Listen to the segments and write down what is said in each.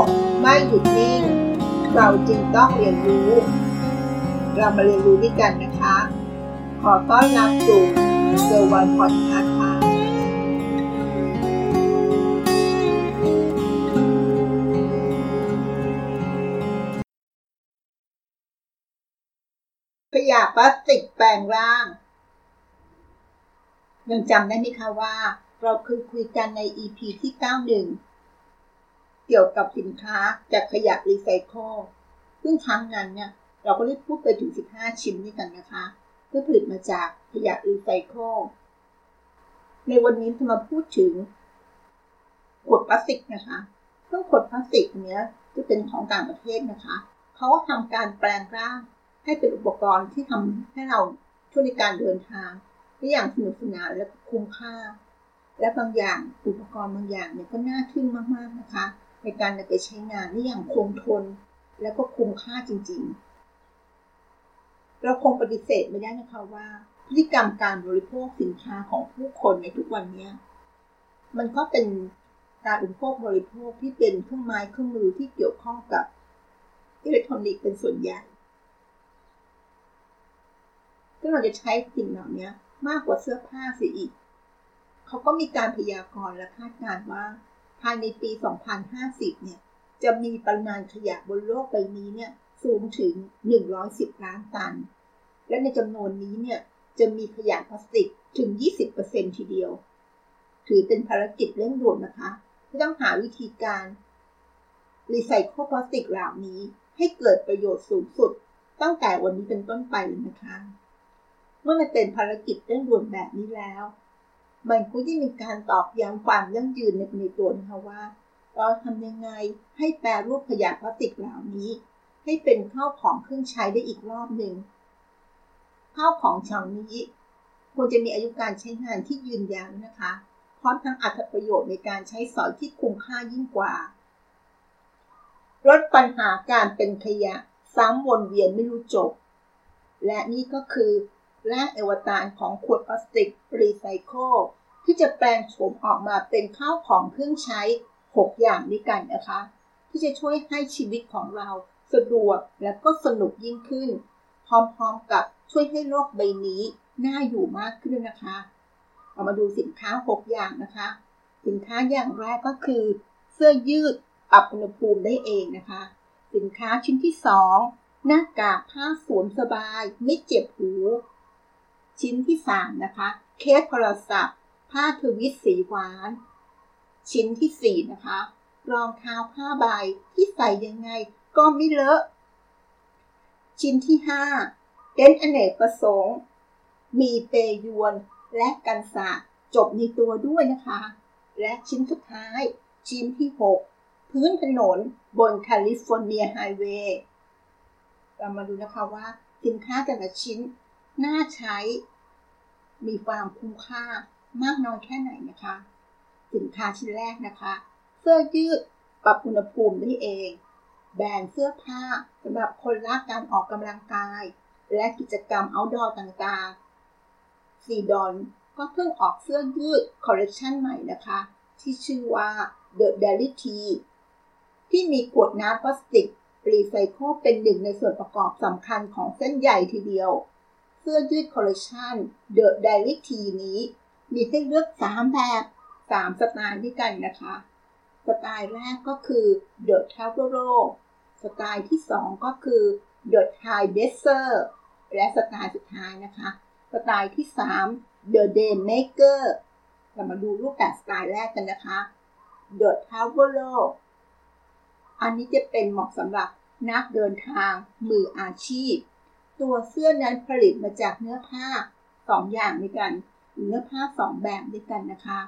กไม่หยุดนิ่งเราจึงต้องเรียนรู้เรามาเรียนรู้ด้วยกันนะคะขอต้อนรับสู่เซอร์วันพอดคาสต์ค่ะขยะพลาสติกแปลงร่างยังจำได้ไหมคะว่าเราเคยคุยกันใน EP ที่ 91 เกี่ยวกับสินค้าจากขยะรีไซเคิลซึ่งครั้งนั้นเนี่ยเราก็ได้พูดไปถึง15 ชิ้นด้วยกันนะคะเพื่อผลิตมาจากขยะรีไซเคิลในวันนี้จะมาพูดถึงขวดพลาสติกนะคะซึ่งขวดพลาสติกเนี้ยจะเป็นของต่างประเทศนะคะเขาทำการแปลงร่างให้เป็นอุปกรณ์ที่ทำให้เราช่วยในการเดินทางได้อย่างสนุกสนานและคุ้มค่าและบางอย่างอุปกรณ์บางอย่างเนี่ยก็น่าทึ่งมากๆนะคะในการนำไปใช้งานได้อย่างคงทนและก็คุ้มค่าจริงๆเราคงปฏิเสธไม่ได้นะคะว่าพฤติกรรมการบริโภคสินค้าของผู้คนในทุกวันนี้มันก็เป็นการบริโภคที่เป็นเครื่องไม้เครื่องมือที่เกี่ยวข้องกับอิเล็กทรอนิกส์เป็นส่วนใหญ่ซึ่งเราจะใช้สิ่งเหล่านี้มากกว่าเสื้อผ้าเสียอีกเขาก็มีการพยากรณ์และคาดการณ์ว่าภายในปี 2050 เนี่ยจะมีปริมาณขยะบนโลกใบนี้เนี่ยสูงถึง 110 ล้านตันและในจำนวนนี้เนี่ยจะมีขยะพลาสติกถึง 20% ทีเดียวถือเป็นภารกิจเร่งด่วนนะคะที่ต้องหาวิธีการรีไซเคิลพลาสติกเหล่านี้ให้เกิดประโยชน์สูงสุดตั้งแต่วันนี้เป็นต้นไปเลยนะคะเมื่อมันเป็นภารกิจเร่งด่วนแบบนี้แล้วมันก็จะมีการตอกย้ำความยั่งยืนในตัวนะคะว่าเราทำยังไงให้แปรรูปขยะพลาสติกเหล่านี้ให้เป็นข้าวของเครื่องใช้ได้อีกรอบหนึ่งข้าวของชนิดนี้ควรจะมีอายุการใช้งานที่ยืนยาวนะคะพร้อมทั้งอรรถประโยชน์ในการใช้สอยที่คุ้มค่ายิ่งกว่าลดปัญหาการเป็นขยะซ้ำวนเวียนไม่รู้จบและนี่ก็คือและอวตารของขวดพลาสติกรีไซเคิลที่จะแปลงโฉมออกมาเป็นข้าวของเครื่องใช้6อย่างด้วยกันนะคะที่จะช่วยให้ชีวิตของเราสะดวกและก็สนุกยิ่งขึ้นพร้อมๆกับช่วยให้โลกใบนี้น่าอยู่มากขึ้นนะคะเรามาดูสินค้า6อย่างนะคะสินค้าอย่างแรกก็คือเสื้อยืดปรับอุณหภูมิได้เองนะคะสินค้าชิ้นที่2หน้ากากผ้าสวมสบายไม่เจ็บหูชิ้นที่3นะคะเคสโทรศัพท์ผ้าทวิสสีหวานชิ้นที่4นะคะรองเท้าผ้าใบที่ใส่ยังไงก็ไม่เลอะชิ้นที่5เต็นท์อเนกประสงค์มีเปยวนและกันสาดจบในตัวด้วยนะคะและชิ้นสุดท้ายชิ้นที่6พื้นถนนบนแคลิฟอร์เนียไฮเวย์เรามาดูนะคะว่าสินค้าแต่ละชิ้นน่าใช้มีความคุ้มค่ามากน้อยแค่ไหนนะคะสินค้าชิ้นแรกนะคะเสื้อยืดปรับอุณหภูมิได้เองแบรนด์เสื้อผ้าสำหรับคนรักการออกกำลังกายและกิจกรรมเอาท์ดอร์ต่างๆซีดอนก็เพิ่งออกเสื้อยืดคอลเลคชันใหม่นะคะที่ชื่อว่า The Delity ที่มีขวดน้ำพลาสติกรีไซเคิลเป็นหนึ่งในส่วนประกอบสำคัญของเส้นใหญ่ทีเดียวเสื้อยืดคอลเลคชัน The Delity นี้มีให้เลือก3แบบ3สไตล์ด้วยกันนะคะสไตล์แรกก็คือ The Traveler สไตล์ที่2ก็คือ The High Dresser และสไตล์สุดท้ายนะคะสไตล์ที่3 The Day Maker เรามาดูรูปแบบสไตล์แรกกันนะคะ The Traveler อันนี้จะเป็นเหมาะสำหรับนักเดินทางมืออาชีพตัวเสื้อนั้นผลิตมาจากเนื้อผ้า2อย่างด้วยกันเนื้อผ้า2แบบด้วยกันนะคะ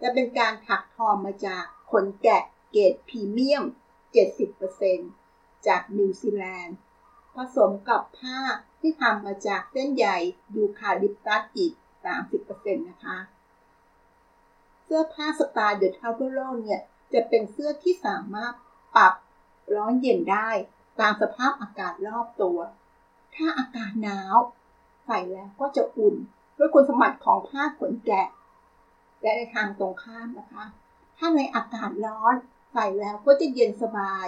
จะเป็นการถักทอมาจากขนแกะเกรดพรีเมียม 70% จากนิวซีแลนด์ผสมกับผ้าที่ทำมาจากเส้นใยยูคาลิปตัสอีก 30% นะคะเสื้อผ้าสไตล์ The Traveler เนี่ยจะเป็นเสื้อที่สามารถปรับร้อนเย็นได้ตามสภาพอากาศรอบตัวถ้าอากาศหนาวใส่แล้วก็จะอุ่นด้วยคุณสมบัติของผ้าขนแกะและในทางตรงข้ามนะคะถ้าในอากาศร้อน ใส่แล้วก็จะเย็นสบาย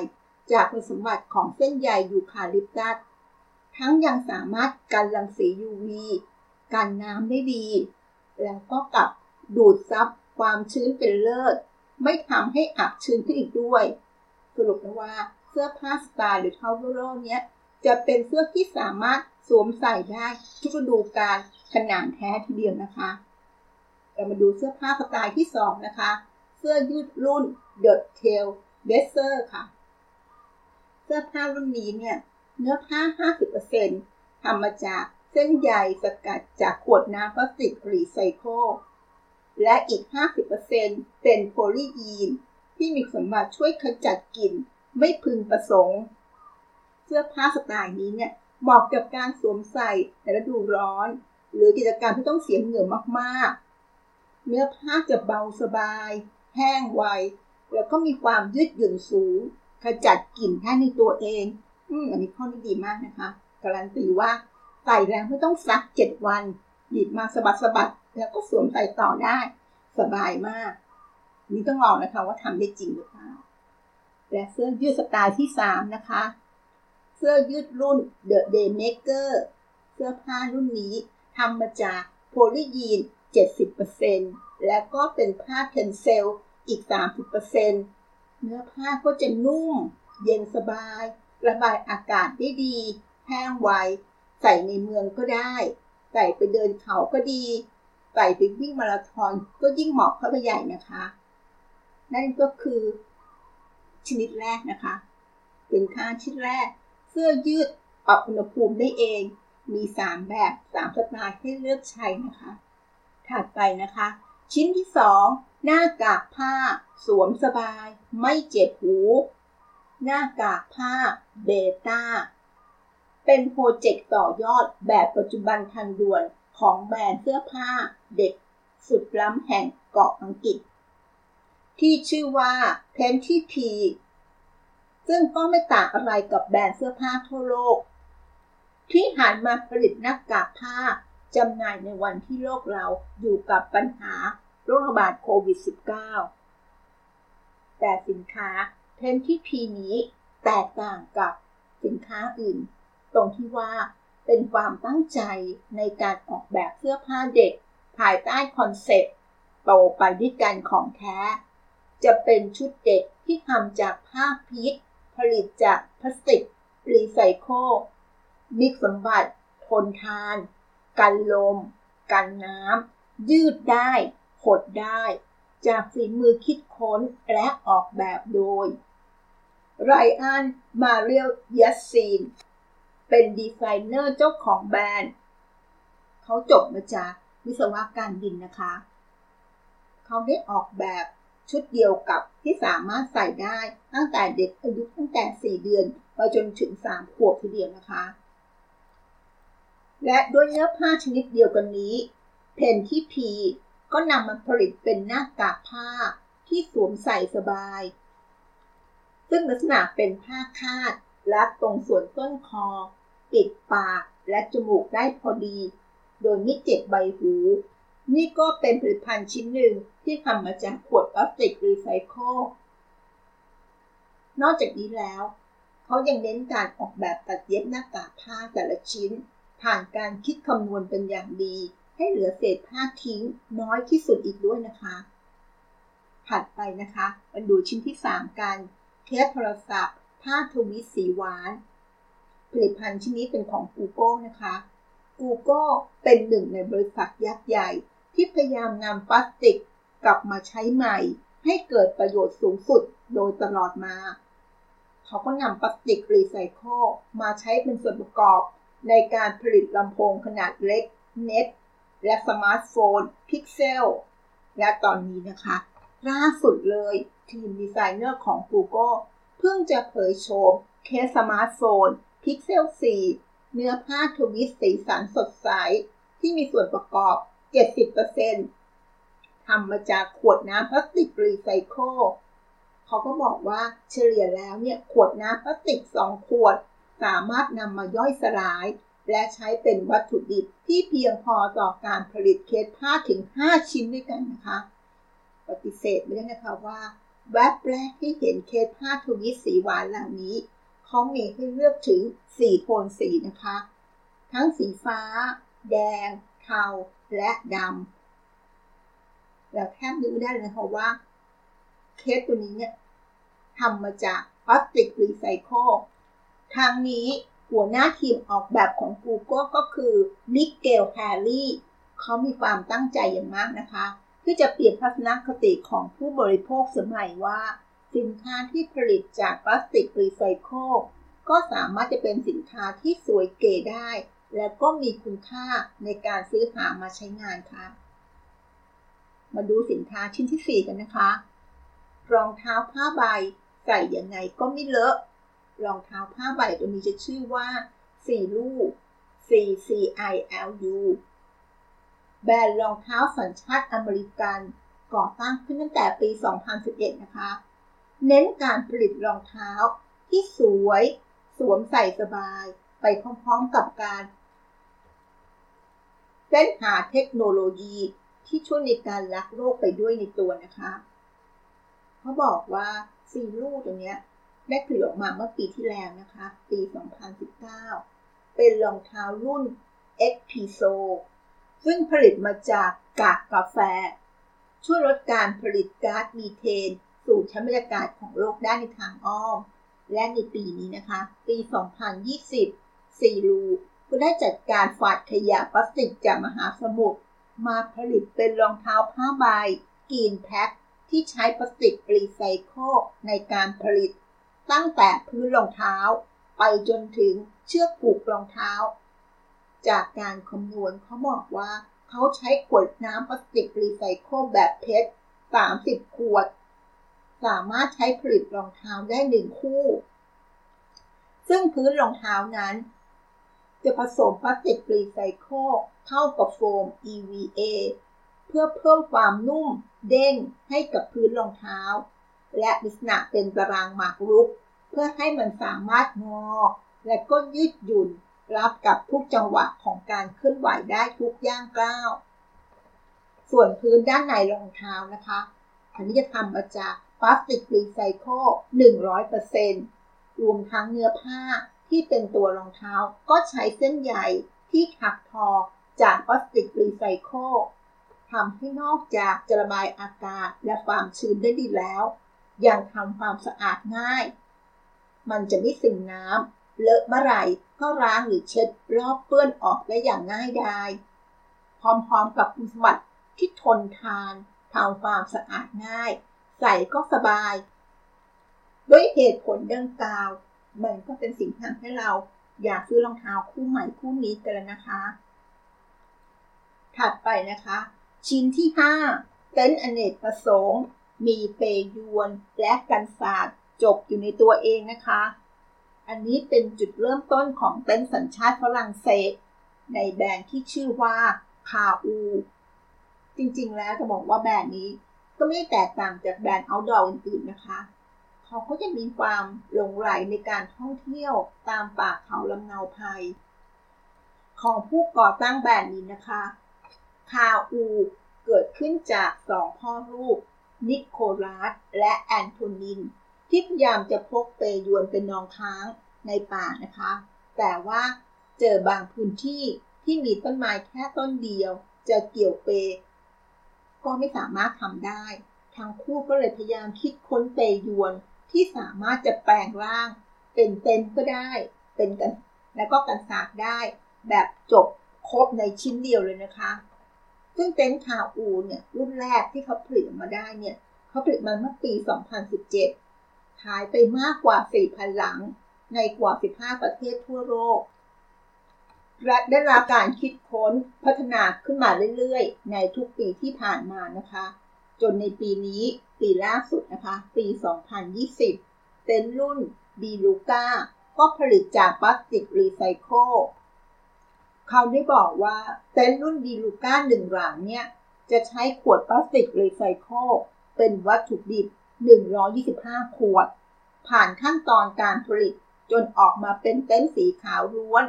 จากคุณสมบัติของเส้นใยยูคาลิปตัสทั้งยังสามารถกันรังสี UV กันน้ำได้ดีแล้วก็กลับดูดซับความชื้นเป็นเลิศไม่ทำให้อับชื้นขึ้นอีกด้วยสรุปนะว่าเสื้อผ้าสไตล์หรือทาวเวอร์เนี้ยจะเป็นเสื้อที่สามารถสวมใส่ได้ทุกฤดูกาลขนาดแท้ทีเดียวนะคะเรามาดูเสื้อผ้าสไตล์ที่2นะคะเสื้อยืดรุ่น The Tail Dresser ค่ะเสื้อผ้ารุ่นนี้เนี่ยเนื้อผ้า 50% ทำมาจากเส้นใยสกัดจากขวดน้ำพลาสติกรีไซเคิลและอีก 50% เป็นโพลียีนที่มีสมบัติช่วยขจัดกลิ่นไม่พึงประสงค์เสื้อผ้าสไตล์นี้เนี่ยเหมาะกับการสวมใส่ในฤดูร้อนหรือกิจกรรมที่ต้องเสียเหงื่อมากๆเนื้อผ้าจะเบาสบายแห้งไวแล้วก็มีความยืดหยุ่นสูงขจัดกลิ่นได้ในตัวเองอันนี้ข้อนี้ดีมากนะคะการันตีว่าใส่แล้วไม่ต้องซัก7วันหยิบมาสะบัดๆแล้วก็สวมใส่ต่อได้สบายมากนี่ต้องลองนะคะว่าทำได้จริงหรือเปล่าและเสื้อยืดสไตล์ที่3นะคะเสื้อยืดรุ่น The Daymaker เสื้อผ้ารุ่นนี้ทำมาจากโพลียีน 70% และก็เป็นผ้า Tencel อีก 30% เนื้อผ้าก็จะนุ่มเย็นสบายระบายอากาศได้ดีแห้งไวใส่ในเมืองก็ได้ใส่ไปเดินเขาก็ดีใส่ไปวิ่งมาราธอนก็ยิ่งเหมาะเข้าไปใหญ่นะคะนั่นก็คือชนิดแรกนะคะเป็นค่าชิ้นแรกเสื้อยืดปรับอุณหภูมิได้เองมี3แบบ3สไตล์ให้เลือกใช้นะคะถัดไปนะคะชิ้นที่2หน้ากากผ้าสวมสบายไม่เจ็บหูหน้ากากผ้าเบต้าเป็นโปรเจกต์ต่อยอดแบบปัจจุบันทันด่วนของแบรนด์เสื้อผ้าเด็กสุดล้ำแห่งเกาะอังกฤษที่ชื่อว่า Tenthip ซึ่งก็ไม่ต่างอะไรกับแบรนด์เสื้อผ้าทั่วโลกที่หันมาผลิตหน้ากากผ้าจำหน่ายในวันที่โลกเราอยู่กับปัญหาโรคระบาดโควิด -19 แต่สินค้า Tenthip นี้แตกต่างกับสินค้าอื่นตรงที่ว่าเป็นความตั้งใจในการออกแบบเสื้อผ้าเด็กภายใต้คอนเซ็ปต์โตไปด้วยกันของแท้จะเป็นชุดเด็กที่ทำจากผ้าพีทผลิตจากพลาสติกรีไซเคิลมีสมบัติทนทานกันลมกันน้ำยืดได้หดได้จากฝีมือคิดค้นและออกแบบโดยไรอันมาเรียลยัสซีนเป็นดีไซเนอร์เจ้าของแบรนด์เขาจบมาจากวิศวะการบินนะคะเขาได้ออกแบบชุดเดียวกับที่สามารถใส่ได้ตั้งแต่เด็กอายุตั้งแต่4เดือนไปจนถึง3ขวบทีเดียวนะคะและด้วยเนื้อผ้าชนิดเดียวกันนี้เพนที่พีก็นำมาผลิตเป็นหน้ากากผ้าที่สวมใส่สบายซึ่งลักษณะเป็นผ้าคาดรัดตรงส่วนต้นคอปิดปากและจมูกได้พอดีโดยไม่เจ็บใบหูนี่ก็เป็นผลิตภัณฑ์ชิ้นหนึ่งที่ทำมาจากขวดพลาสติกรีไซเคิลนอกจากนี้แล้วเขายังเน้นการออกแบบตัดเย็บหน้ากากผ้าแต่ละชิ้นผ่านการคิดคำนวณเป็นอย่างดีให้เหลือเศษผ้าทิ้งน้อยที่สุดอีกด้วยนะคะถัดไปนะคะมาดูชิ้นที่3กันเคสโทรศัพท์ผ้าทวิสีหวานผลิตภัณฑ์ชิ้นนี้เป็นของ Google นะคะ Google เป็นหนึ่งในบริษัทยักษ์ใหญ่ที่พยายามนำพลาสติกกลับมาใช้ใหม่ให้เกิดประโยชน์สูงสุดโดยตลอดมาเขาก็นำพลาสติกรีไซเคิลมาใช้เป็นส่วนประกอบในการผลิตลำโพงขนาดเล็กเน็ตและสมาร์ทโฟน Pixel และตอนนี้นะคะล่าสุดเลยทีมดีไซเนอร์ของ Googleเพิ่งจะเผยโฉมเคสสมาร์ทโฟน Pixel 4 เนื้อผ้าทวิสสีสันสดใสที่มีส่วนประกอบ 70% ทำมาจากขวดน้ำพลาสติกรีไซเคิลเขาก็บอกว่าเฉลี่ยแล้วเนี่ยขวดน้ำพลาสติก2ขวดสามารถนำมาย่อยสลายและใช้เป็นวัตถุดิบที่เพียงพอต่อการผลิตเคสผ้าถึง5ชิ้นด้วยกันนะคะปฏิเสธไม่ได้นะคะว่า แวบแรกที่เห็นเคสผ้าทวิตสีหวานเหล่านี้เขามีให้เลือกถึง4โทนสีนะคะทั้งสีฟ้าแดงเทาและดำแล้วแทบดูได้เลยค่ะว่าเคสตัวนี้เนี่ยทำมาจากพลาสติกรีไซเคิลทางนี้หัวหน้าทีมออกแบบของ Google ก็คือมิเกลแฮร์รี่เขามีความตั้งใจอย่างมากนะคะที่จะเปลี่ยนทัศนคติของผู้บริโภคสมัยว่าสินค้าที่ผลิตจากพลาสติกรีไซเคิลก็สามารถจะเป็นสินค้าที่สวยเก๋ได้และก็มีคุณค่าในการซื้อหามาใช้งานค่ะมาดูสินค้าชิ้นที่4กันนะคะรองเท้าผ้าใบใส่ยังไงก็ไม่เลอะรองเท้าผ้าใบตัวนี้จะชื่อว่าซีลูCCILU แบรนด์รองเท้าสัญชาติอเมริกันก่อตั้งขึ้นตั้งแต่ปี 2011 นะคะเน้นการผลิตรองเท้าที่สวยสวมใส่สบายไปพร้อมๆกับการเส้นหาเทคโนโลยีที่ช่วยในการรักโลกไปด้วยในตัวนะคะเขาบอกว่าซีลูตัวเนี้ยได้ผลิตออกมาเมื่อปีที่แล้วนะคะปี 2019 เป็นรองเท้ารุ่น Exo ซึ่งผลิตมาจากกากกาแฟช่วยลดการผลิตก๊าซมีเทนสู่ชั้นบรรยากาศของโลกได้ในทางอ้อมและในปีนี้นะคะปี 2020 ซีลูก็ได้จัดการฝาดขยะพลาสติกจากมหาสมุทรมาผลิตเป็นรองเท้าผ้าใบกรีนแพ็คที่ใช้พลาสติกรีไซเคิลในการผลิตตั้งแต่พื้นรองเท้าไปจนถึงเชือกผูกรองเท้าจากการคำนวณเขาบอกว่าเขาใช้ขวดน้ำพลาสติกรีไซเคิลแบบเพชร30ขวดสามารถใช้ผลิตรองเท้าได้1คู่ซึ่งพื้นรองเท้านั้นจะผสมพลาสติกรีไซเคิลเข้ากับโฟม EVA เพื่อเพิ่มความนุ่มเด้งให้กับพื้นรองเท้าและลักษณะเป็นตารางหมากรุกเพื่อให้มันสามารถงอและก็ยืดหยุ่นรับกับทุกจังหวะของการเคลื่อนไหวได้ทุกย่างก้าวส่วนพื้นด้านในรองเท้านะคะอันนี้จะทำมาจากพลาสติกรีไซเคิล 100% รวมทั้งเนื้อผ้าที่เป็นตัวรองเท้าก็ใช้เส้นใยที่ถักทอจากพลาสติกรีไซเคิลทำให้นอกจากจะระบายอากาศและความชื้นได้ดีแล้วยังทำความสะอาดง่ายมันจะไม่ซึมน้ำเลอะเมื่อไหร่ก็ล้างหรือเช็ดรอบเปื้อนออกได้อย่างง่ายดายพร้อมๆกับคุณสมบัติที่ทนทานทำความสะอาดง่ายใส่ก็สบายด้วยเหตุผลดังกล่าวมันก็เป็นสิ่งที่ทำให้เราอยากซื้อรองเท้าคู่ใหม่คู่นี้กันแล้วนะคะถัดไปนะคะชิ้นที่5เต็นท์อเนกประสงค์มีเปยวนและกันศาสตร์จบอยู่ในตัวเองนะคะอันนี้เป็นจุดเริ่มต้นของเต็นท์สัญชาติฝรั่งเศสในแบรนด์ที่ชื่อว่าคาอูจริงๆแล้วจะบอกว่าแบรนด์นี้ก็ไม่แตกต่างจากแบรนด์ Outdoor อื่นๆนะคะเขาก็จะมีความหลงใหลในการท่องเที่ยวตามป่าเขาลำเนาไพรของผู้ก่อตั้งแบรนด์นี้นะคะคาอูเกิดขึ้นจาก2พ่อลูกนิโคลัสและแอนโทนินที่พยายามจะพกเปยวนเป็นนองค้างในป่านะคะแต่ว่าเจอบางพื้นที่ที่มีต้นไม้แค่ต้นเดียวจะเกี่ยวเปก็ไม่สามารถทำได้ทั้งคู่ก็เลยพยายามคิดค้นเปยวนที่สามารถจะแปลงร่างเป็นเต็นท์ก็ได้เป็นกันแล้วก็กันศาสตร์ได้แบบจบครบในชิ้นเดียวเลยนะคะซึ่งเต็นท์คาอูเนี่ยรุ่นแรกที่เขาผลิตมาได้เนี่ยเขาผลิตมาเมื่อปี 2017 ขายไปมากกว่า 4,000 หลังในกว่า 15 ประเทศทั่วโลกและได้รับการคิดค้นพัฒนาขึ้นมาเรื่อยๆในทุกปีที่ผ่านมานะคะจนในปีนี้ปีล่าสุดนะคะปี 2020 เต็นท์รุ่น Biluka ก็ผลิตจากพลาสติกรีไซเคิลเขาได้บอกว่าเต็นท์รุ่น Biluka 1 หลังเนี่ยจะใช้ขวดพลาสติกรีไซเคิลเป็นวัตถุดิบ125 ขวดผ่านขั้นตอนการผลิตจนออกมาเป็นเต็นท์สีขาวล้วน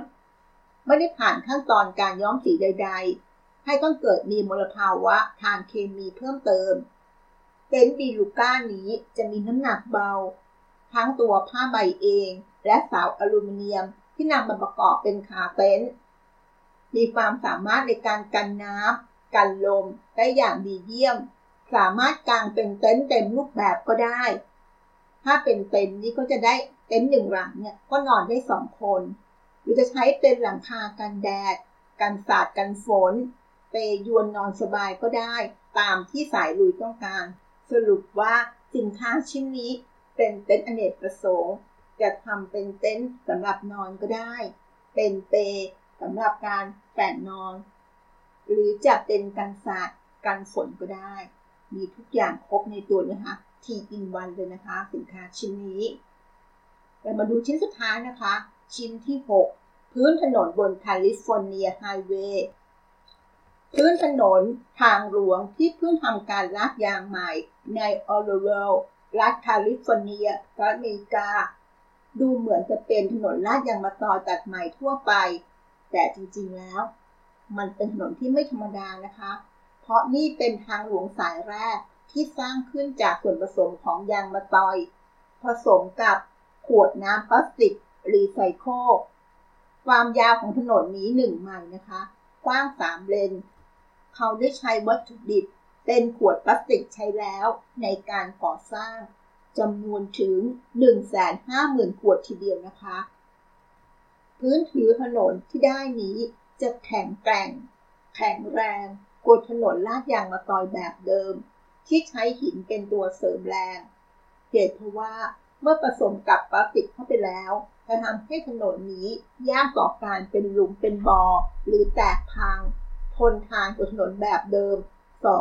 ไม่ได้ผ่านขั้นตอนการย้อมสีใดๆให้ต้องเกิดมีมลภาวะทางเคมีเพิ่มเติม เต็นท์บีลูก้านี้จะมีน้ำหนักเบาทั้งตัวผ้าใบเองและเสาอลูมิเนียมที่นำมาประกอบเป็นขาเต็นท์มีความสามารถในการกันน้ำกันลมได้อย่างดีเยี่ยมสามารถกางเป็นเต็นท์เต็มรูปแบบก็ได้ถ้าเป็นเต็นท์นี่ก็จะได้เต็นท์หนึ่งหลังเนี่ยก็นอนได้2คนหรือจะใช้เป็นหลังคากันแดดกันสาดกันฝนเปยวนนอนสบายก็ได้ตามที่สายลุยต้องการสรุปว่าสินค้าชิ้นนี้เป็นเต็นท์อเนกประสงค์จะทำเป็นเต็นท์สำหรับนอนก็ได้เป็นเปสำหรับการแฝงนอนหรือจะเป็นกันสาดกันฝนก็ได้มีทุกอย่างครบในตัวนะคะ3-in-1เลยนะคะสินค้าชิ้นนี้เรามาดูชิ้นสุดท้ายนะคะชิ้นที่6พื้นถนนบนแคลิฟอร์เนียไฮเวย์พื้นถนนทางหลวงที่เพิ่งทำการลาดยางใหม่ในออโรเวลรัฐแคลิฟอร์เนียสหรัฐอเมริกาดูเหมือนจะเป็นถนนลาดยางมาต่อตัดใหม่ทั่วไปแต่จริงๆแล้วมันเป็นถนนที่ไม่ธรรมดานะคะเพราะนี่เป็นทางหลวงสายแรกที่สร้างขึ้นจากส่วนผสมของยางมะตอยผสมกับขวดน้ำพลาสติกรีไซเคิลความยาวของถนนนี้1ไมล์นะคะกว้าง3เลนเขาได้ใช้วัตถุดิบเป็นขวดพลาสติกใช้แล้วในการก่อสร้างจำนวนถึง 150,000 ขวดทีเดียวนะคะพื้นผิวถนนที่ได้นี้จะแข็งแกร่งแข็งแรงกว่าถนนลาดยางมะตอยแบบเดิมที่ใช้หินเป็นตัวเสริมแรงเหตุเพราะว่าเมื่อผสมกับพลาสติกเข้าไปแล้วจะทำให้ถนนนี้ยากต่อการเป็นหลุมเป็นบ่อหรือแตกพังทนทานกว่าถนนแบบเดิม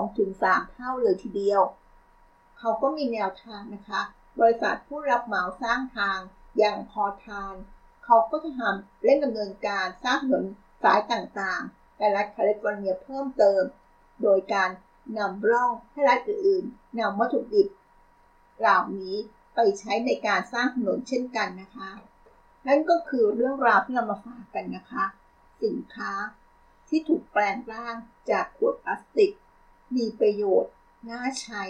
2-3 เท่าเลยทีเดียวเขาก็มีแนวทางนะคะบริษัทผู้รับเหมาสร้างทางอย่างพอทานเขาก็จะทำเร่งดำเนินการสร้างถนนสายต่างๆในรัฐแคลิฟอร์เนียเพิ่มเติมโดยการนำร่องให้รัฐอื่นๆนำวัตถุดิบเหล่านี้ไปใช้ในการสร้างถนนเช่นกันนะคะนั่นก็คือเรื่องราวที่เรามาฝากกันนะคะสินค้าที่ถูกแปลงร่างจากขวดพลาสติกมีประโยชน์น่าใช้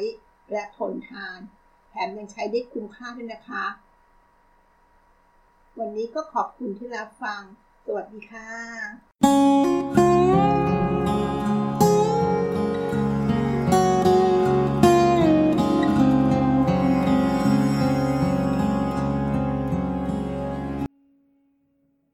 และทนทานแถมยังใช้ได้คุ้มค่าด้วยนะคะวันนี้ก็ขอบคุณที่รับฟังสวัสดีค่ะ